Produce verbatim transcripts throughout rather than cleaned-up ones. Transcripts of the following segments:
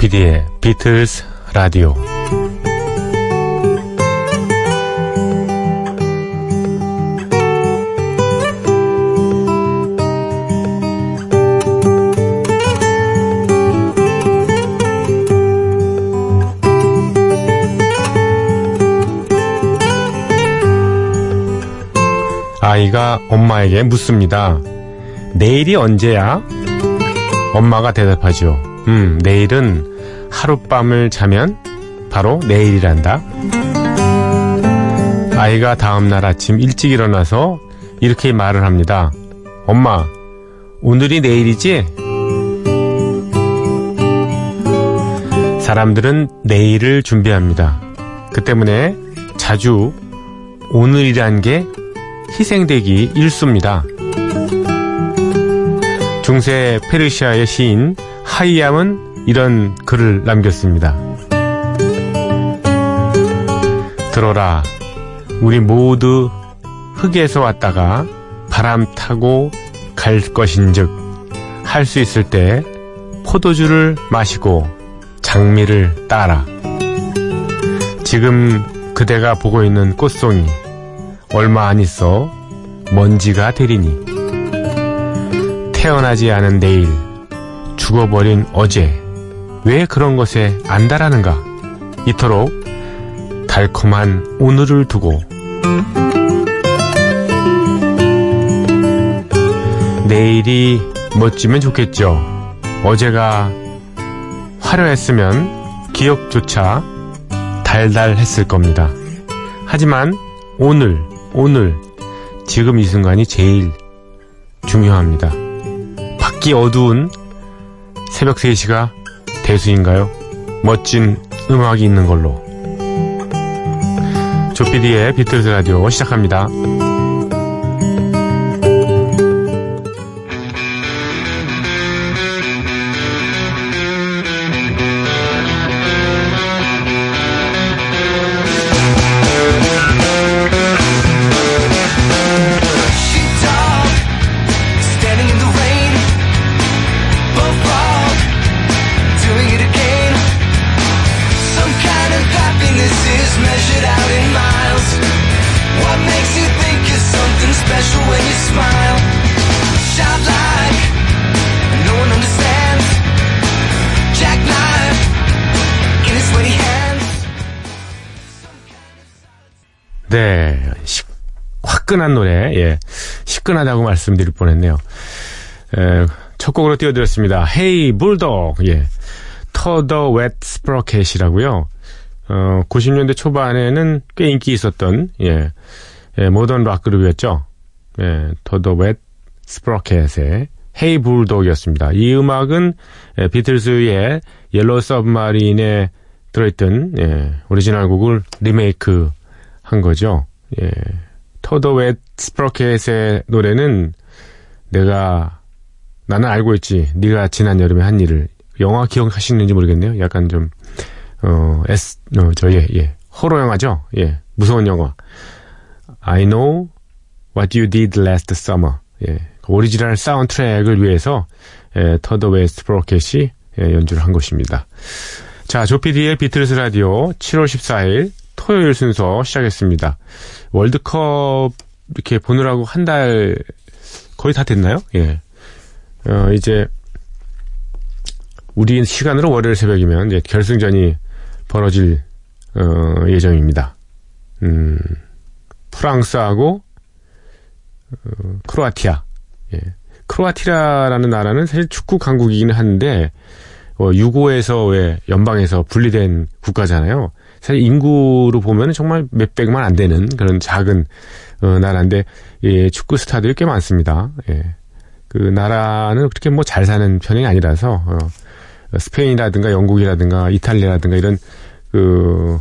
피디의 비틀즈 라디오. 아이가 엄마에게 묻습니다. 내일이 언제야? 엄마가 대답하죠. 음, 내일은 하룻밤을 자면 바로 내일이란다. 아이가 다음날 아침 일찍 일어나서 이렇게 말을 합니다. 엄마, 오늘이 내일이지? 사람들은 내일을 준비합니다. 그 때문에 자주 오늘이란 게 희생되기 일쑤입니다. 중세 페르시아의 시인 하이암은 이런 글을 남겼습니다. 들어라, 우리 모두 흙에서 왔다가 바람 타고 갈 것인즉 할 수 있을 때 포도주를 마시고 장미를 따라. 지금 그대가 보고 있는 꽃송이 얼마 안 있어 먼지가 되리니. 태어나지 않은 내일, 죽어버린 어제, 왜 그런 것에 안달하는가. 이토록 달콤한 오늘을 두고 내일이 멋지면 좋겠죠. 어제가 화려했으면 기억조차 달달했을 겁니다. 하지만 오늘 오늘 지금 이 순간이 제일 중요합니다. 밖이 어두운 새벽 세 시가 대수인가요? 멋진 음악이 있는 걸로. 조피디의 비틀즈 라디오 시작합니다. 네, 화끈한 노래, 예, 시끈하다고 말씀드릴 뻔했네요. 에, 첫 곡으로 띄워드렸습니다. Hey Bulldog, 예, To the Wet Sprocket이라고요. 어, 구십 년대 초반에는 꽤 인기 있었던, 예, 예, 모던 락 그룹이었죠. 예, To the Wet Sprocket의 Hey Bulldog이었습니다. 이 음악은 예, 비틀스의 옐로우 서브마린에 들어있던 예, 오리지널 곡을 리메이크 한 거죠. 예. 터더 웻 스프로켓의 노래는 내가 나는 알고 있지. 네가 지난 여름에 한 일을. 영화 기억하시는지 모르겠네요. 약간 좀 어, S 어, 저 예, 예. 호러 영화죠. 예. 무서운 영화. I Know What You Did Last Summer. 예. 그 오리지널 사운드트랙을 위해서 예, 터더 웻 스프로켓이 예, 연주를 한 것입니다. 자, 조피디의 비틀스 라디오 칠월 십사일 토요일 순서 시작했습니다. 월드컵 이렇게 보느라고 한 달 거의 다 됐나요? 예. 어, 이제 우리 시간으로 월요일 새벽이면 이제 결승전이 벌어질 어, 예정입니다. 음, 프랑스하고 어, 크로아티아. 예. 크로아티아라는 나라는 사실 축구 강국이기는 한데 어, 유고에서 왜 연방에서 분리된 국가잖아요. 사실 인구로 보면 정말 몇백만 안 되는 그런 작은 어, 나라인데 예, 축구 스타들이 꽤 많습니다. 예. 그 나라는 그렇게 뭐 잘 사는 편이 아니라서 어, 스페인이라든가 영국이라든가 이탈리아라든가 이런 그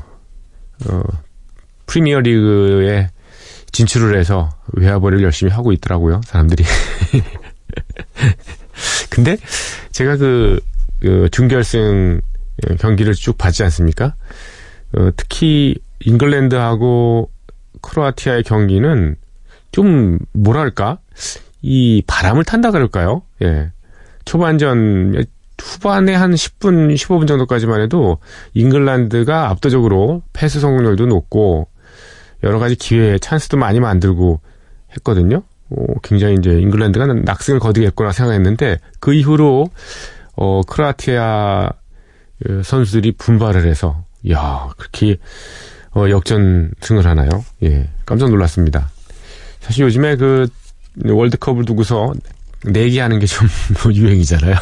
어, 프리미어 리그에 진출을 해서 외화벌이를 열심히 하고 있더라고요, 사람들이. 근데 제가 그, 그 준결승 경기를 쭉 봤지 않습니까? 어, 특히 잉글랜드하고 크로아티아의 경기는 좀 뭐랄까 이 바람을 탄다 그럴까요? 예, 초반전 후반에 한 십 분, 십오 분 정도까지만 해도 잉글란드가 압도적으로 패스 성공률도 높고 여러 가지 기회, 찬스도 많이 만들고 했거든요. 어, 굉장히 이제 잉글란드가 낙승을 거두겠구나 생각했는데 그 이후로 어, 크로아티아 선수들이 분발을 해서 야 그렇게 어, 역전승을 하나요? 예, 깜짝 놀랐습니다. 사실 요즘에 그 월드컵을 두고서 내기 하는 게 좀 뭐 유행이잖아요.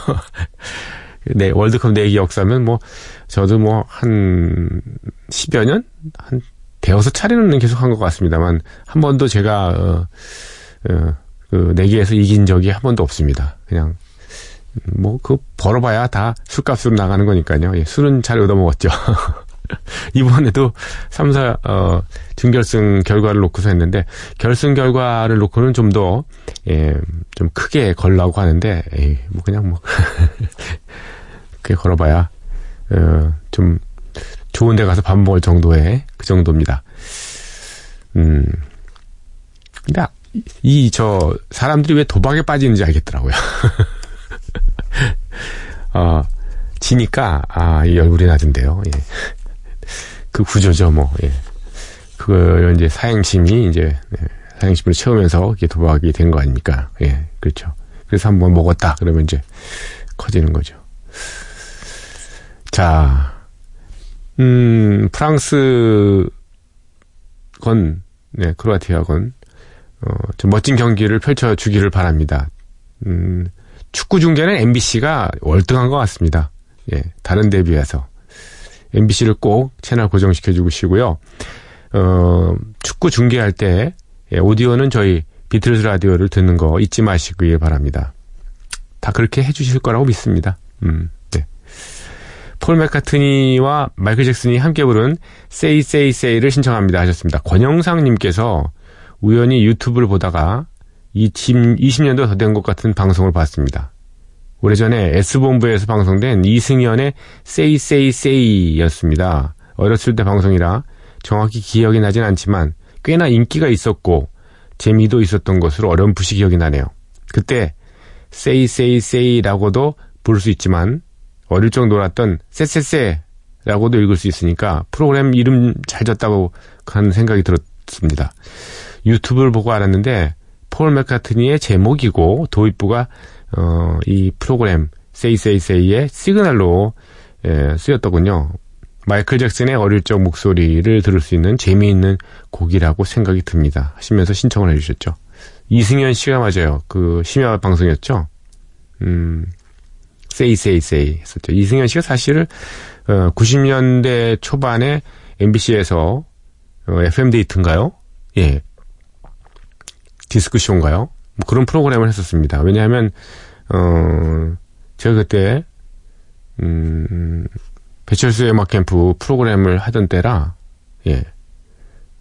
네, 월드컵 내기 역사면 뭐 저도 뭐 한 십여 년? 한 대여섯 차례는 계속 한 것 같습니다만 한 번도 제가 어, 어, 그 내기에서 이긴 적이 한 번도 없습니다. 그냥 뭐 그 벌어봐야 다 술값으로 나가는 거니까요. 예, 술은 잘 얻어먹었죠. 이번에도 삼 사 어, 준결승 결과를 놓고서 했는데 결승 결과를 놓고는 좀 더 예, 좀 크게 걸라고 하는데 에이, 뭐 그냥 뭐 그게 걸어봐야 어, 좀 좋은 데 가서 밥 먹을 정도의 그 정도입니다. 음, 근데 이 저 사람들이 왜 도박에 빠지는지 알겠더라고요. 어, 지니까 아, 이 열불이 나던데요. 예. 그 구조죠, 뭐. 예. 그걸 이제 사행심이 이제 사행심으로 채우면서 이게 도박이 된 거 아닙니까? 예, 그렇죠. 그래서 한번 먹었다 그러면 이제 커지는 거죠. 자, 음, 프랑스건, 네, 크로아티아건, 어, 좀 멋진 경기를 펼쳐주기를 바랍니다. 음, 축구 중계는 엠비씨가 월등한 것 같습니다. 예, 다른 데에 비해서. 엠비씨를 꼭 채널 고정시켜 주시고요. 어, 축구 중계할 때 예, 오디오는 저희 비틀즈 라디오를 듣는 거 잊지 마시길 바랍니다. 다 그렇게 해주실 거라고 믿습니다. 음, 네. 폴 맥카트니와 마이클 잭슨이 함께 부른 Say Say Say를 신청합니다 하셨습니다. 권영상님께서 우연히 유튜브를 보다가 이 이십 년도 더 된 것 같은 방송을 봤습니다. 오래전에 S본부에서 방송된 이승연의 Say Say Say였습니다. 어렸을 때 방송이라 정확히 기억이 나진 않지만 꽤나 인기가 있었고 재미도 있었던 것으로 어렴풋이 기억이 나네요. 그때 Say Say Say라고도 부를 수 있지만 어릴 적 놀았던 세세세라고도 읽을 수 있으니까 프로그램 이름 잘 졌다고 하는 생각이 들었습니다. 유튜브를 보고 알았는데 폴 맥카트니의 제목이고 도입부가 어, 이 프로그램 세이세이세이의 시그널로 예, 쓰였더군요. 마이클 잭슨의 어릴 적 목소리를 들을 수 있는 재미있는 곡이라고 생각이 듭니다 하시면서 신청을 해주셨죠. 이승현 씨가 맞아요. 그 심야 방송이었죠. 음, 세이세이세이 했었죠. 이승현 씨가 사실 어, 구십 년대 초반에 엠비씨에서 어, 에프엠 데이트인가요? 예, 디스크쇼인가요? 뭐 그런 프로그램을 했었습니다. 왜냐하면 어, 제가 그때 음, 배철수의 음악 캠프 프로그램을 하던 때라 예,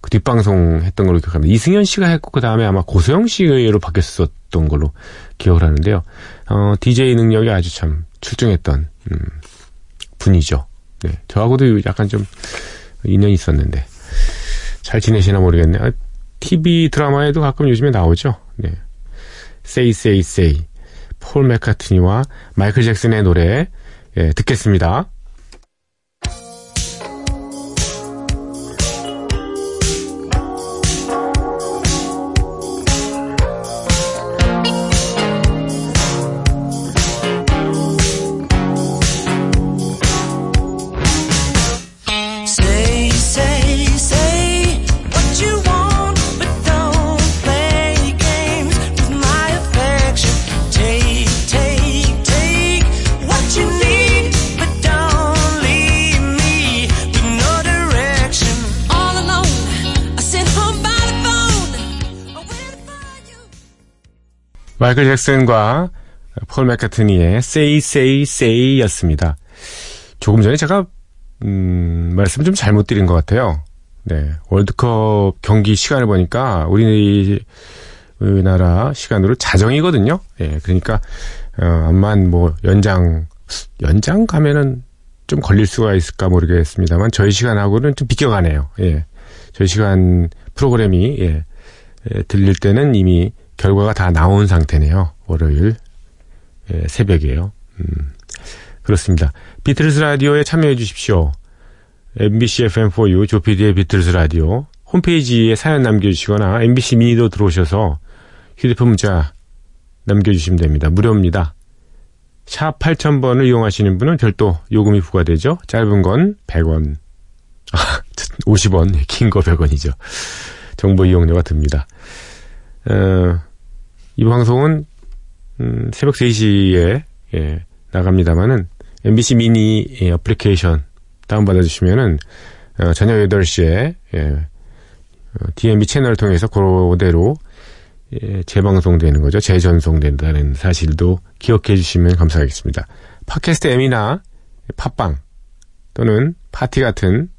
그 뒷방송 했던 걸로 기억합니다. 이승현 씨가 했고 그 다음에 아마 고소영 씨로 바뀌었었던 걸로 기억을 하는데요. 어, 디제이 능력이 아주 참 출중했던 음, 분이죠. 네, 저하고도 약간 좀 인연이 있었는데 잘 지내시나 모르겠네요. 아, 티비 드라마에도 가끔 요즘에 나오죠. 네. Say, say, say. 폴 맥카트니와 마이클 잭슨의 노래 예, 듣겠습니다. 마이클 잭슨과 폴 맥카트니의 Say Say Say 였습니다. 조금 전에 제가 음, 말씀 좀 잘못 드린 것 같아요. 네, 월드컵 경기 시간을 보니까 우리나라 시간으로 자정이거든요. 예, 그러니까 어, 암만 뭐 연장 연장 가면은 좀 걸릴 수가 있을까 모르겠습니다만 저희 시간하고는 좀 비껴가네요. 예, 저희 시간 프로그램이 예, 예, 들릴 때는 이미 결과가 다 나온 상태네요. 월요일 예, 새벽이에요. 음, 그렇습니다. 비틀즈 라디오에 참여해 주십시오. 엠비씨 에프엠 포유 조피디의 비틀즈 라디오 홈페이지에 사연 남겨주시거나 엠비씨 미니도 들어오셔서 휴대폰 문자 남겨주시면 됩니다. 무료입니다. 샵 팔천 번을 이용하시는 분은 별도 요금이 부과되죠. 짧은 건 백 원, 아, 오십 원, 긴 거 백 원이죠. 정보 이용료가 듭니다. 어, 이 방송은 음, 새벽 세 시에 예, 나갑니다만은 엠비씨 미니 예, 어플리케이션 다운받아주시면은 어, 저녁 여덟 시에 예, 어, 디엠비 채널을 통해서 그대로 예, 재방송되는 거죠. 재전송된다는 사실도 기억해 주시면 감사하겠습니다. 팟캐스트 M이나 팟빵 또는 파티 같은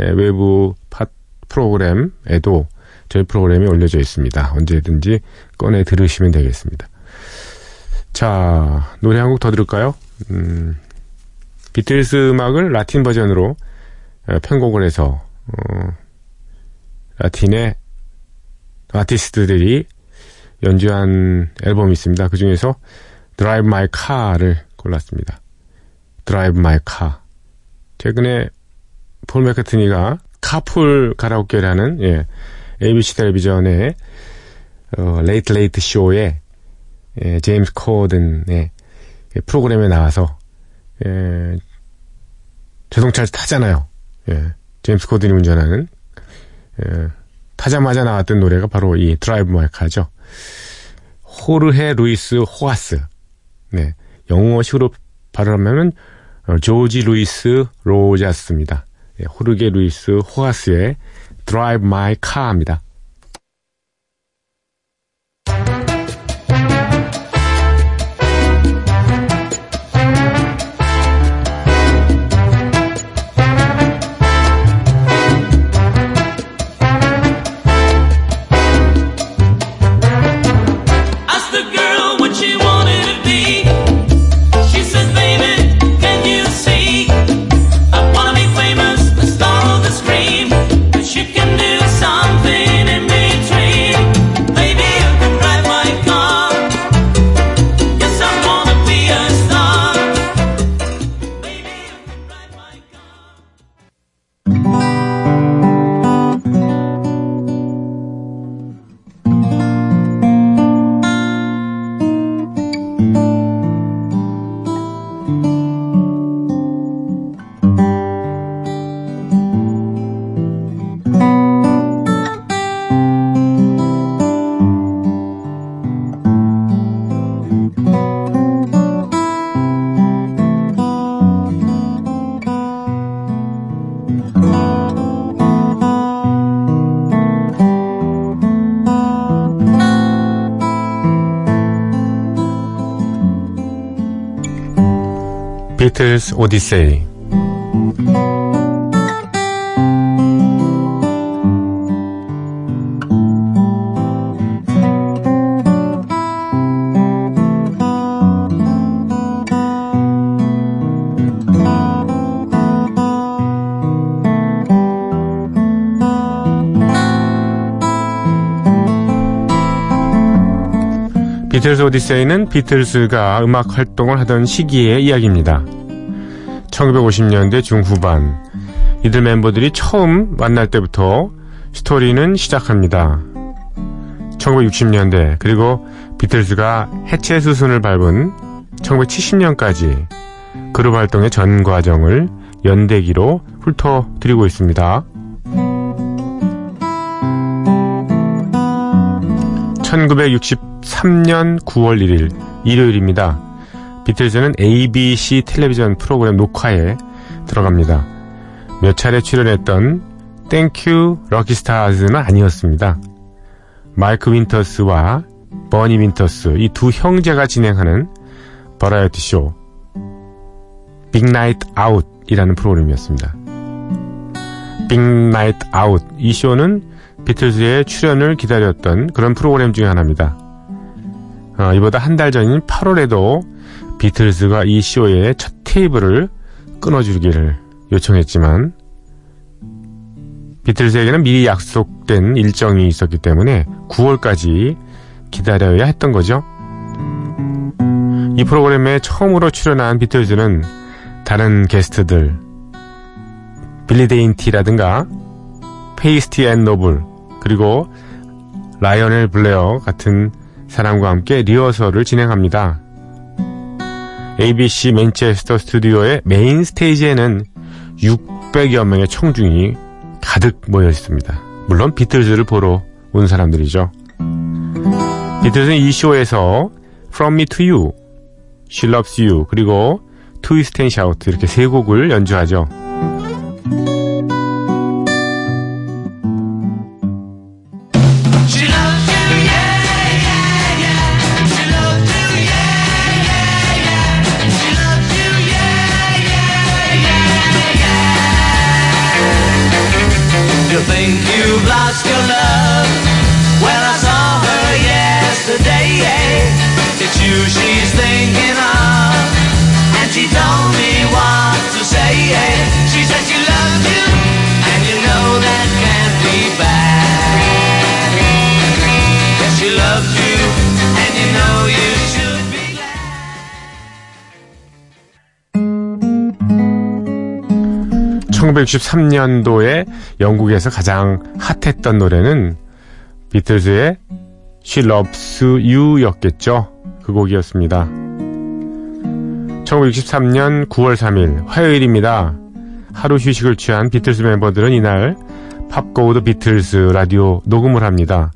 예, 외부 팟 프로그램에도 저희 프로그램이 올려져 있습니다. 언제든지 꺼내 들으시면 되겠습니다. 자, 노래 한 곡 더 들을까요? 음, 비틀스 음악을 라틴 버전으로 편곡을 해서 어, 라틴의 아티스트들이 연주한 앨범이 있습니다. 그 중에서 Drive My Car를 골랐습니다. Drive My Car. 최근에 폴 매카트니가 카풀 가라오케라는 예, 에이비씨 텔레비전의 어, 레이트 레이트 쇼에 예, 제임스 코든의 예, 프로그램에 나와서 예, 자동차를 타잖아요. 예, 제임스 코든이 운전하는 예, 타자마자 나왔던 노래가 바로 이 드라이브 마이 카죠. 호르헤 루이스 호아스. 네, 영어식으로 발음하면 조지 루이스 로자스입니다. 예, 호르게 루이스 호아스의 드라이브 마이 카입니다. 비틀스 오디세이. 비틀스 오디세이는 비틀스가 음악 활동을 하던 시기의 이야기입니다. 천구백오십 년대 중후반 이들 멤버들이 처음 만날 때부터 스토리는 시작합니다. 천구백육십 년대 그리고 비틀즈가 해체 수순을 밟은 천구백칠십 년까지 그룹 활동의 전 과정을 연대기로 훑어드리고 있습니다. 천구백육십삼 년 구월 일일 일요일입니다. 비틀즈는 에이비씨 텔레비전 프로그램 녹화에 들어갑니다. 몇 차례 출연했던 땡큐 럭키스타즈는 아니었습니다. 마이크 윈터스와 버니 윈터스 이 두 형제가 진행하는 버라이어티 쇼 빅 나이트 아웃이라는 프로그램이었습니다. 빅 나이트 아웃 이 쇼는 비틀즈의 출연을 기다렸던 그런 프로그램 중에 하나입니다. 어, 이보다 한 달 전인 팔월에도 비틀즈가 이 쇼의 첫 테이블을 끊어주기를 요청했지만 비틀즈에게는 미리 약속된 일정이 있었기 때문에 구월까지 기다려야 했던 거죠. 이 프로그램에 처음으로 출연한 비틀즈는 다른 게스트들 빌리 데인티라든가 페이스티 앤 노블 그리고 라이오넬 블레어 같은 사람과 함께 리허설을 진행합니다. 에이비씨 맨체스터 스튜디오의 메인 스테이지에는 육백여 명의 청중이 가득 모여 있습니다. 물론 비틀즈를 보러 온 사람들이죠. 비틀즈는 이 쇼에서 From Me To You, She Loves You, 그리고 Twist and Shout 이렇게 세 곡을 연주하죠. 천구백육십삼 년도에 영국에서 가장 핫했던 노래는 비틀즈의 She Loves You 였겠죠. 그 곡이었습니다. 천구백육십삼 년 구월 삼일 화요일입니다. 하루 휴식을 취한 비틀즈 멤버들은 이날 팝고우드 비틀즈 라디오 녹음을 합니다.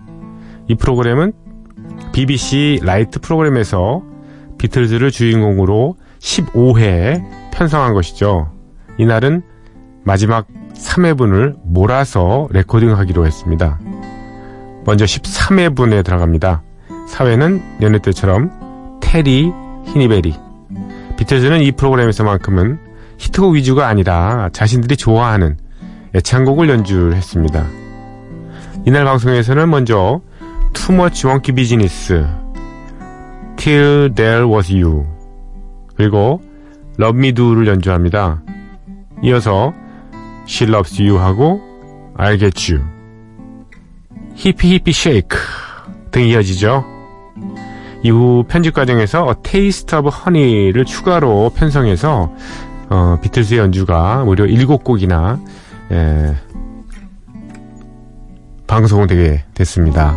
이 프로그램은 비비씨 라이트 프로그램에서 비틀즈를 주인공으로 십오 회에 편성한 것이죠. 이날은 마지막 삼 회분을 몰아서 레코딩하기로 했습니다. 먼저 십삼 회분에 들어갑니다. 사 회는 연애 때처럼 테리 히니베리. 비틀즈는 이 프로그램에서만큼은 히트곡 위주가 아니라 자신들이 좋아하는 애창곡을 연주했습니다. 이날 방송에서는 먼저 Too Much Wonky Business, Till There Was You, 그리고 Love Me Do를 연주합니다. 이어서 She Loves You하고 I'll Get You, 히피 히피 쉐이크 등이 이어지죠. 이후 편집 과정에서 A Taste of Honey를 추가로 편성해서 어, 비틀스의 연주가 무려 일곱 곡이나 예, 방송되게 됐습니다.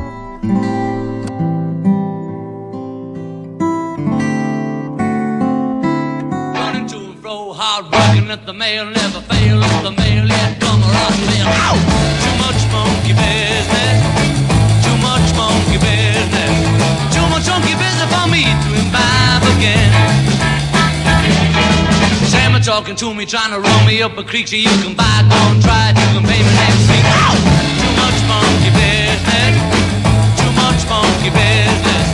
Talking to me, trying to roll me up a creek so you can buy, go and try it, you can pay me next week. Ow! Too much monkey business, too much monkey business,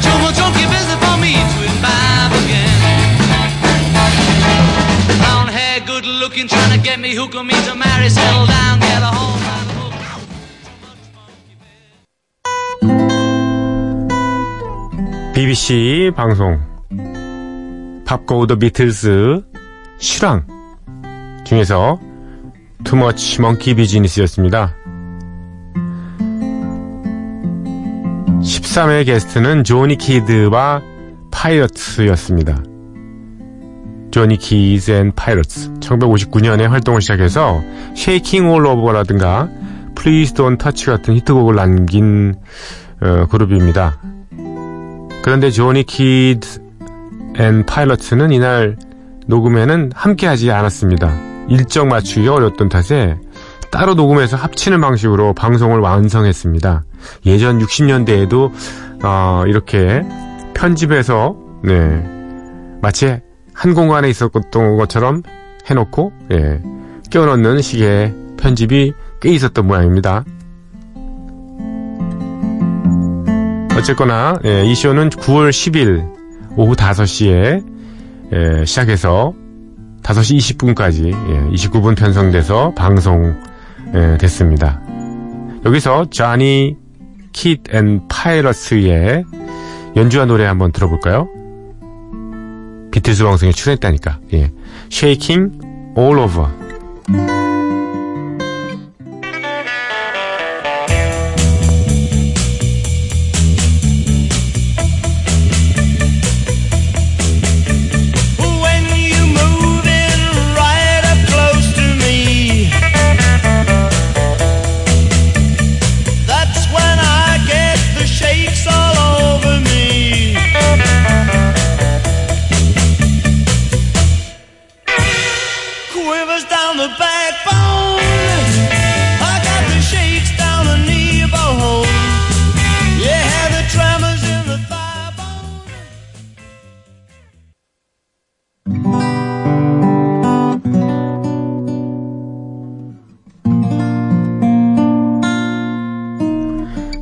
too much monkey business for me to imbibe again. Brown hair, good looking, trying to get me hookah, me to marry, settle down, get a whole lot of hookah. 비비씨 방송 팝고 더 비틀스 실황 중에서 Too Much Monkey Business였습니다. 십삼 회 게스트는 조니 키드와 파이러츠였습니다. 조니 키즈 앤 파이러츠 천구백오십구 년에 활동을 시작해서 Shaking All Over라든가 Please Don't Touch 같은 히트곡을 남긴 어, 그룹입니다. 그런데 조니 키드 앤 파이러츠는 이날 녹음에는 함께하지 않았습니다. 일정 맞추기가 어려웠던 탓에 따로 녹음해서 합치는 방식으로 방송을 완성했습니다. 예전 육십 년대에도 어, 이렇게 편집해서 네, 마치 한 공간에 있었던 것처럼 해놓고 예, 끼워넣는 식의 편집이 꽤 있었던 모양입니다. 어쨌거나 예, 이 쇼는 구월 십일 오후 다섯 시에 예, 시작해서 다섯 시 이십 분까지 예, 이십구 분 편성돼서 방송 예, 됐습니다. 여기서 Johnny Kid and Pirates 연주한 노래 한번 들어볼까요? 비틀즈 방송에 출연했다니까. 예. Shaking All Over.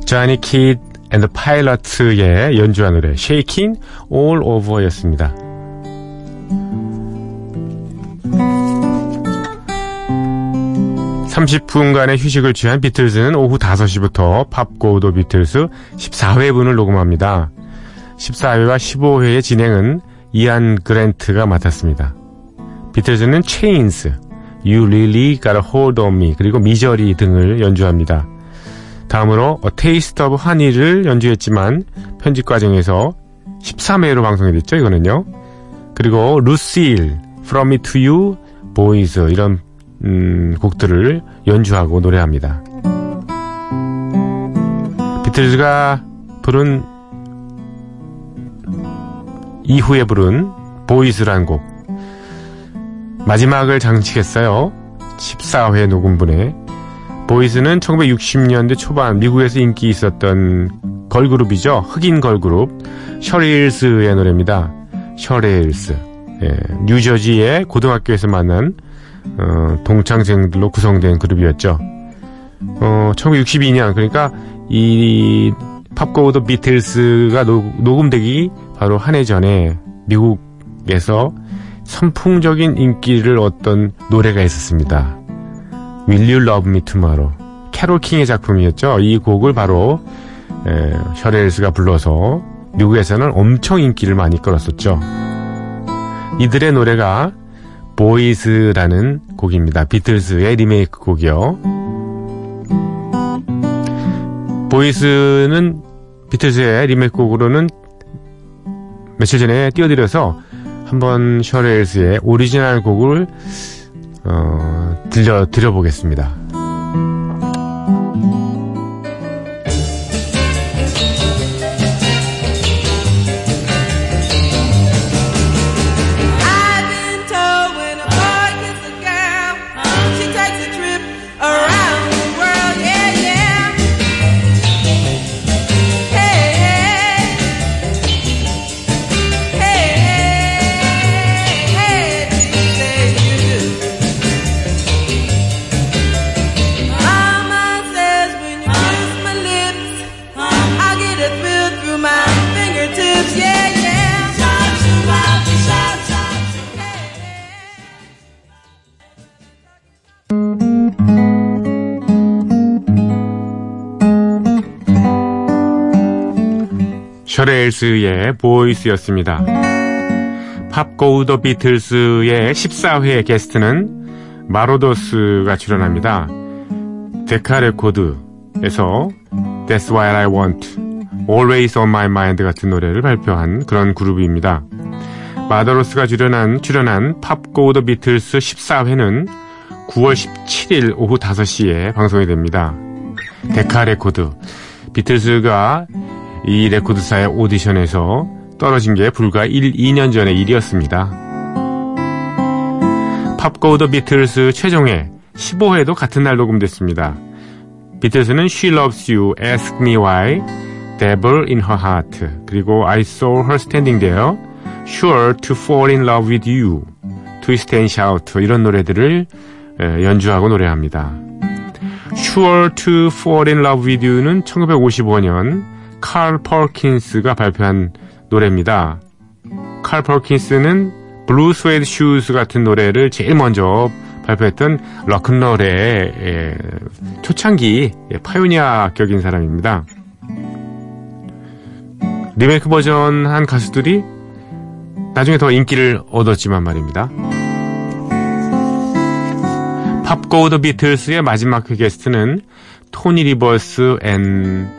Johnny Kid and Pirate의 연주한 노래 Shaking All Over였습니다. 삼십 분간의 휴식을 취한 비틀즈는 오후 다섯 시부터 팝고도 비틀스 십사 회분을 녹음합니다. 십사 회와 십오 회의 진행은 이안 그랜트가 맡았습니다. 비틀즈는 Chains, You Really Got a Hold on Me 그리고 미저리 등을 연주합니다. 다음으로 A Taste of Honey를 연주했지만 편집 과정에서 십삼 회로 방송이 됐죠. 이거는요. 그리고 Lucille, From Me to You, Boys 이런 음, 곡들을 연주하고 노래합니다. 비틀즈가 부른 이후에 부른 Boys라는 곡 마지막을 장식했어요. 십사 회 녹음분에 보이스는 천구백육십 년대 초반 미국에서 인기 있었던 걸그룹이죠. 흑인 걸그룹 셔렐스의 노래입니다. 셔렐스 예, 뉴저지의 고등학교에서 만난 어, 동창생들로 구성된 그룹이었죠. 어, 천구백육십이 년 그러니까 이 팝고우더 비틀스가 노, 녹음되기 바로 한 해 전에 미국에서 선풍적인 인기를 얻던 노래가 있었습니다. Will You Love Me Tomorrow 캐롤킹의 작품이었죠. 이 곡을 바로 에, 셔렐스가 불러서 미국에서는 엄청 인기를 많이 끌었었죠. 이들의 노래가 보이즈라는 곡입니다. 비틀즈의 리메이크 곡이요. 보이즈는 비틀즈의 리메이크 곡으로는 며칠 전에 띄워드려서 한번 셔렐스의 오리지널 곡을 어, 들려, 드려보겠습니다. 셔렐스의 보이스였습니다. 팝고우 더 비틀스의 십사 회 게스트는 마로도스가 출연합니다. 데카 레코드에서 That's What I Want, Always On My Mind 같은 노래를 발표한 그런 그룹입니다. 마더로스가 출연한, 출연한 팝고우 더 비틀스 십사 회는 구월 십칠일 오후 다섯 시에 방송이 됩니다. 데카 레코드 비틀스가 이 레코드사의 오디션에서 떨어진 게 불과 일, 이 년 전의 일이었습니다. 팝고우 더 비틀스 최종회 십오 회도 같은 날 녹음됐습니다. 비틀스는 She Loves You, Ask Me Why, Devil in Her Heart, 그리고 I Saw Her Standing There, Sure to Fall in Love with You, Twist and Shout 이런 노래들을 연주하고 노래합니다. Sure to Fall in Love with You는 천구백오십오 년 칼 퍼킨스가 발표한 노래입니다. 칼 퍼킨스는 블루 스웨이드 슈즈 같은 노래를 제일 먼저 발표했던 락큰롤의 초창기 파요니아격인 사람입니다. 리메이크 버전 한 가수들이 나중에 더 인기를 얻었지만 말입니다. 팝고우 더 비틀스의 마지막 게스트는 토니 리버스 앤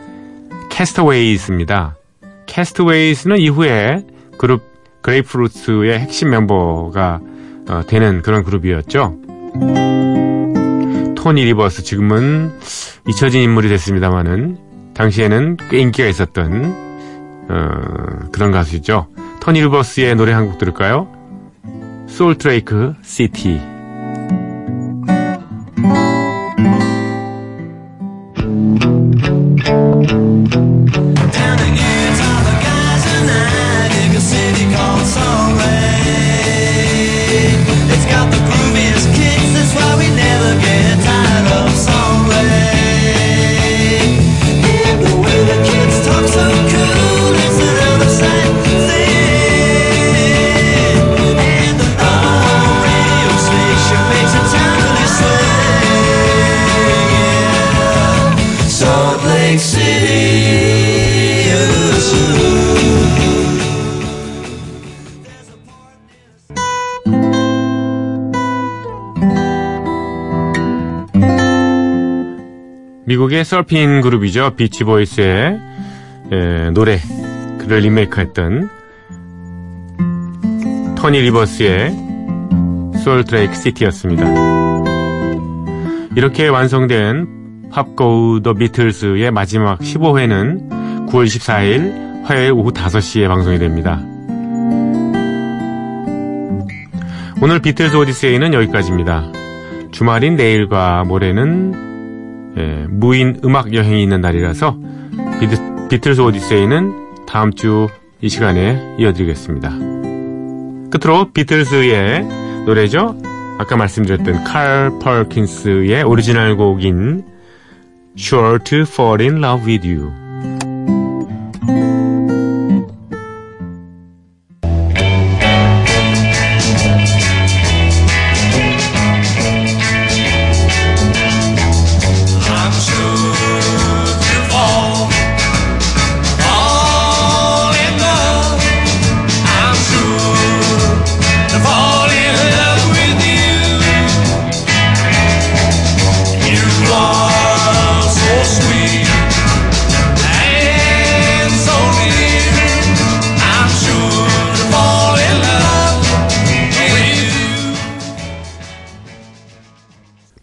캐스터웨이스입니다. 캐스터웨이스는 이후에 그룹 그레이프루트의 핵심 멤버가 어, 되는 그런 그룹이었죠. 토니 리버스 지금은 잊혀진 인물이 됐습니다만은 당시에는 꽤 인기가 있었던 어, 그런 가수죠. 토니 리버스의 노래 한 곡 들을까요? 소울 트레이크 시티. 미국의 서핑 그룹이죠. 비치보이스의 에, 노래 그를 리메이크했던 토니 리버스의 소울 트레이크 시티였습니다. 이렇게 완성된 팝고우 더 비틀스의 마지막 십오 회는 구월 이십사일 화요일 오후 다섯 시에 방송이 됩니다. 오늘 비틀즈 오디세이는 여기까지입니다. 주말인 내일과 모레는 예, 무인 음악 여행이 있는 날이라서 비드, 비틀즈 오디세이는 다음 주 이 시간에 이어드리겠습니다. 끝으로 비틀즈의 노래죠. 아까 말씀드렸던 칼 펄킨스의 오리지널 곡인 Sure to Fall in Love with You.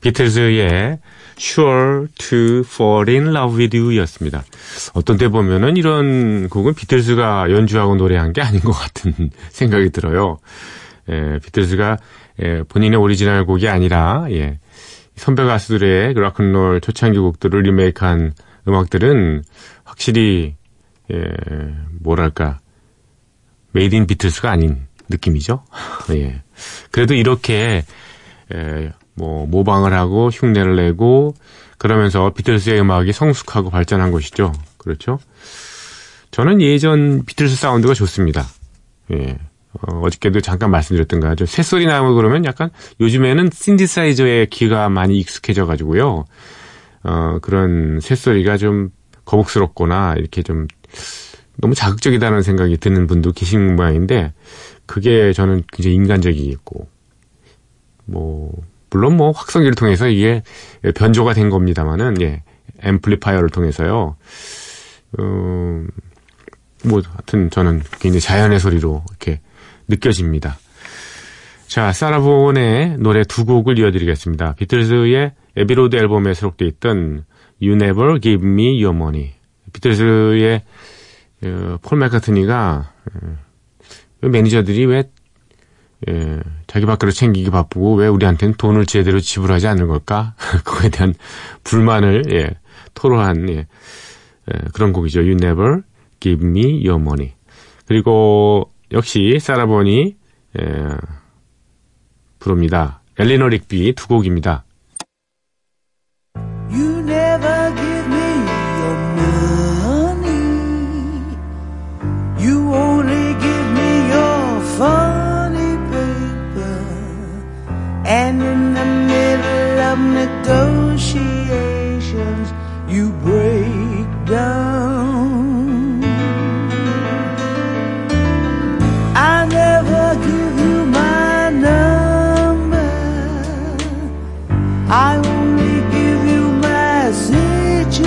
비틀즈의 Sure to Fall in Love with You 였습니다. 어떤 때 보면은 이런 곡은 비틀즈가 연주하고 노래한 게 아닌 것 같은 생각이 들어요. 예, 비틀즈가 예, 본인의 오리지널 곡이 아니라 예, 선배 가수들의 락앤롤 초창기 곡들을 리메이크한 음악들은 확실히 예, 뭐랄까 메이드 인 비틀즈가 아닌 느낌이죠. 예, 그래도 이렇게 예, 뭐 모방을 하고 흉내를 내고 그러면서 비틀스의 음악이 성숙하고 발전한 것이죠. 그렇죠? 저는 예전 비틀스 사운드가 좋습니다. 예. 어, 어저께도 잠깐 말씀드렸던가 저 새소리 나고 그러면 약간 요즘에는 신디사이저의 귀가 많이 익숙해져 가지고요. 어, 그런 새소리가 좀 거북스럽거나 이렇게 좀 너무 자극적이다는 생각이 드는 분도 계신 모양인데 그게 저는 굉장히 인간적이고 뭐 물론 뭐 확성기를 통해서 이게 변조가 된 겁니다만은 예, 앰플리파이어를 통해서요. 어, 뭐 하여튼 저는 굉장히 자연의 소리로 이렇게 느껴집니다. 자, 사라본의 노래 두 곡을 이어드리겠습니다. 비틀즈의 Abbey Road 앨범에 수록되어 있던 You Never Give Me Your Money. 비틀즈의 어, 폴 맥카트니가 어, 매니저들이 왜 예, 자기 밥그릇 챙기기 바쁘고 왜 우리한테는 돈을 제대로 지불하지 않는 걸까? 그거에 대한 불만을 예, 토로한 예, 예, 그런 곡이죠. You never give me your money. 그리고 역시 사라본이 예, 부릅니다. 엘리너 릭비 두 곡입니다. You never give me your money. You only give me your fun. And in the middle of negotiations, you break down. I never give you my number. I only give you my situation.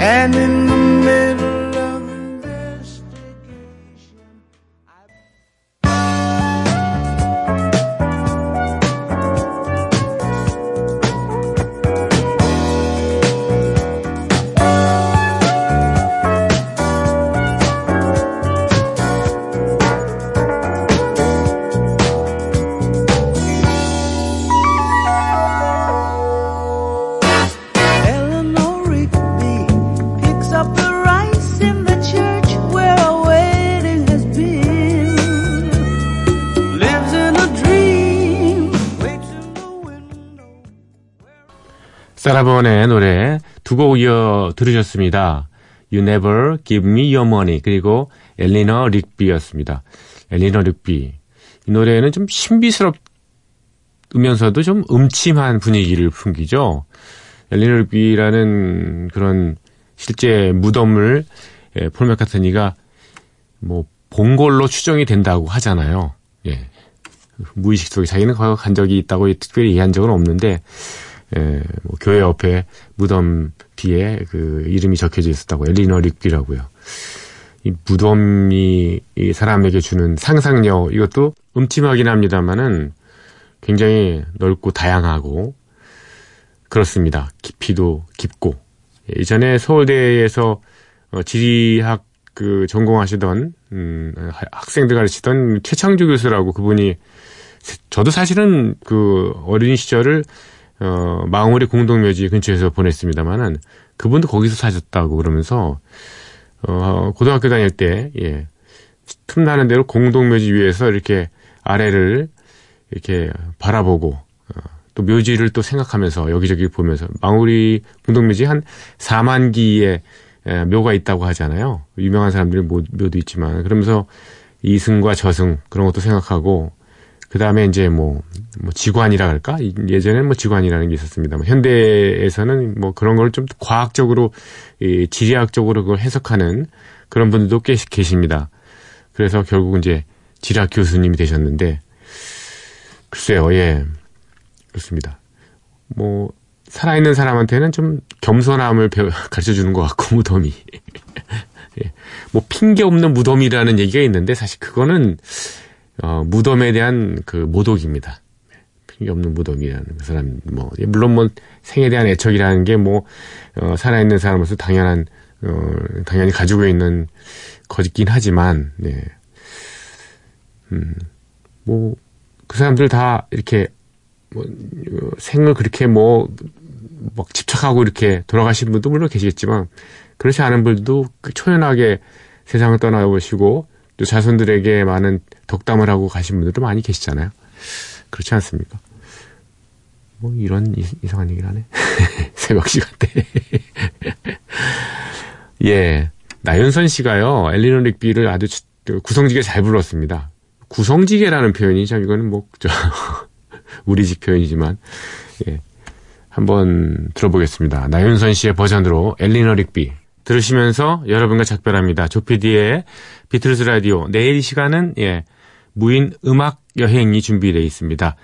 And in the middle. 사라본의 노래 두 곡 이어 들으셨습니다. You Never Give Me Your Money 그리고 엘리너 릭비였습니다. 엘리너 릭비 이 노래는 좀 신비스럽으면서도 좀 음침한 분위기를 풍기죠. 엘리너 릭비라는 그런 실제 무덤을 예, 폴 맥카트니가 뭐 본 걸로 추정이 된다고 하잖아요. 예, 무의식 속에 자기는 간 적이 있다고 특별히 얘기한 적은 없는데 예, 뭐 교회 옆에 무덤 뒤에 그 이름이 적혀져 있었다고. 엘리너 릭비라고요. 이 무덤이 이 사람에게 주는 상상력, 이것도 음침하긴 합니다만은 굉장히 넓고 다양하고 그렇습니다. 깊이도 깊고. 이전에 서울대에서 지리학 그 전공하시던 음, 학생들 가르치던 최창주 교수라고, 그분이 저도 사실은 그 어린 시절을 어, 망우리 공동묘지 근처에서 보냈습니다만은 그분도 거기서 사셨다고 그러면서 어, 고등학교 다닐 때, 예, 틈나는 대로 공동묘지 위에서 이렇게 아래를 이렇게 바라보고 어, 또 묘지를 또 생각하면서 여기저기 보면서, 망우리 공동묘지 한 사만 기의 예, 묘가 있다고 하잖아요. 유명한 사람들이 모, 묘도 있지만, 그러면서 이승과 저승 그런 것도 생각하고, 그 다음에 이제 뭐, 뭐 지관이라 할까? 예전에는 뭐 지관이라는 게 있었습니다. 뭐 현대에서는 뭐 그런 걸 좀 과학적으로, 이, 지리학적으로 그걸 해석하는 그런 분들도 꽤 계십니다. 그래서 결국 이제 지리학 교수님이 되셨는데, 글쎄요, 예, 그렇습니다. 뭐 살아있는 사람한테는 좀 겸손함을 배워, 가르쳐 주는 것 같고, 무덤이. 예. 뭐, 핑계 없는 무덤이라는 얘기가 있는데, 사실 그거는, 어, 무덤에 대한 그 모독입니다. 핑계 없는 무덤이라는 그 사람, 뭐, 물론 뭐, 생에 대한 애착이라는 게 뭐, 어, 살아있는 사람으로서 당연한, 어, 당연히 가지고 있는 거긴 하지만, 예. 음, 뭐, 그 사람들 다 이렇게, 뭐, 생을 그렇게 뭐, 막 집착하고 이렇게 돌아가신 분도 물론 계시겠지만, 그렇지 않은 분들도 초연하게 세상을 떠나보시고 또 자손들에게 많은 덕담을 하고 가신 분들도 많이 계시잖아요. 그렇지 않습니까? 뭐 이런 이상한 얘기를 하네. 새벽 시간대. 예, 나윤선 씨가요, 엘리너 릭비를 아주 구성지게 잘 불렀습니다. 구성지게라는 표현이 참, 이거는 뭐 저 우리 집 표현이지만, 예. 한번 들어보겠습니다. 나윤선 씨의 버전으로 엘리너 릭비 들으시면서 여러분과 작별합니다. 조피디의 비틀즈 라디오, 내일 이 시간은, 예, 무인 음악 여행이 준비되어 있습니다.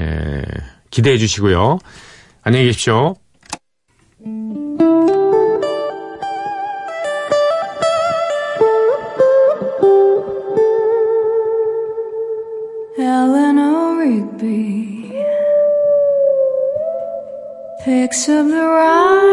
예, 기대해 주시고요. 안녕히 계십시오. Eleanor Rigby picks up the rhyme.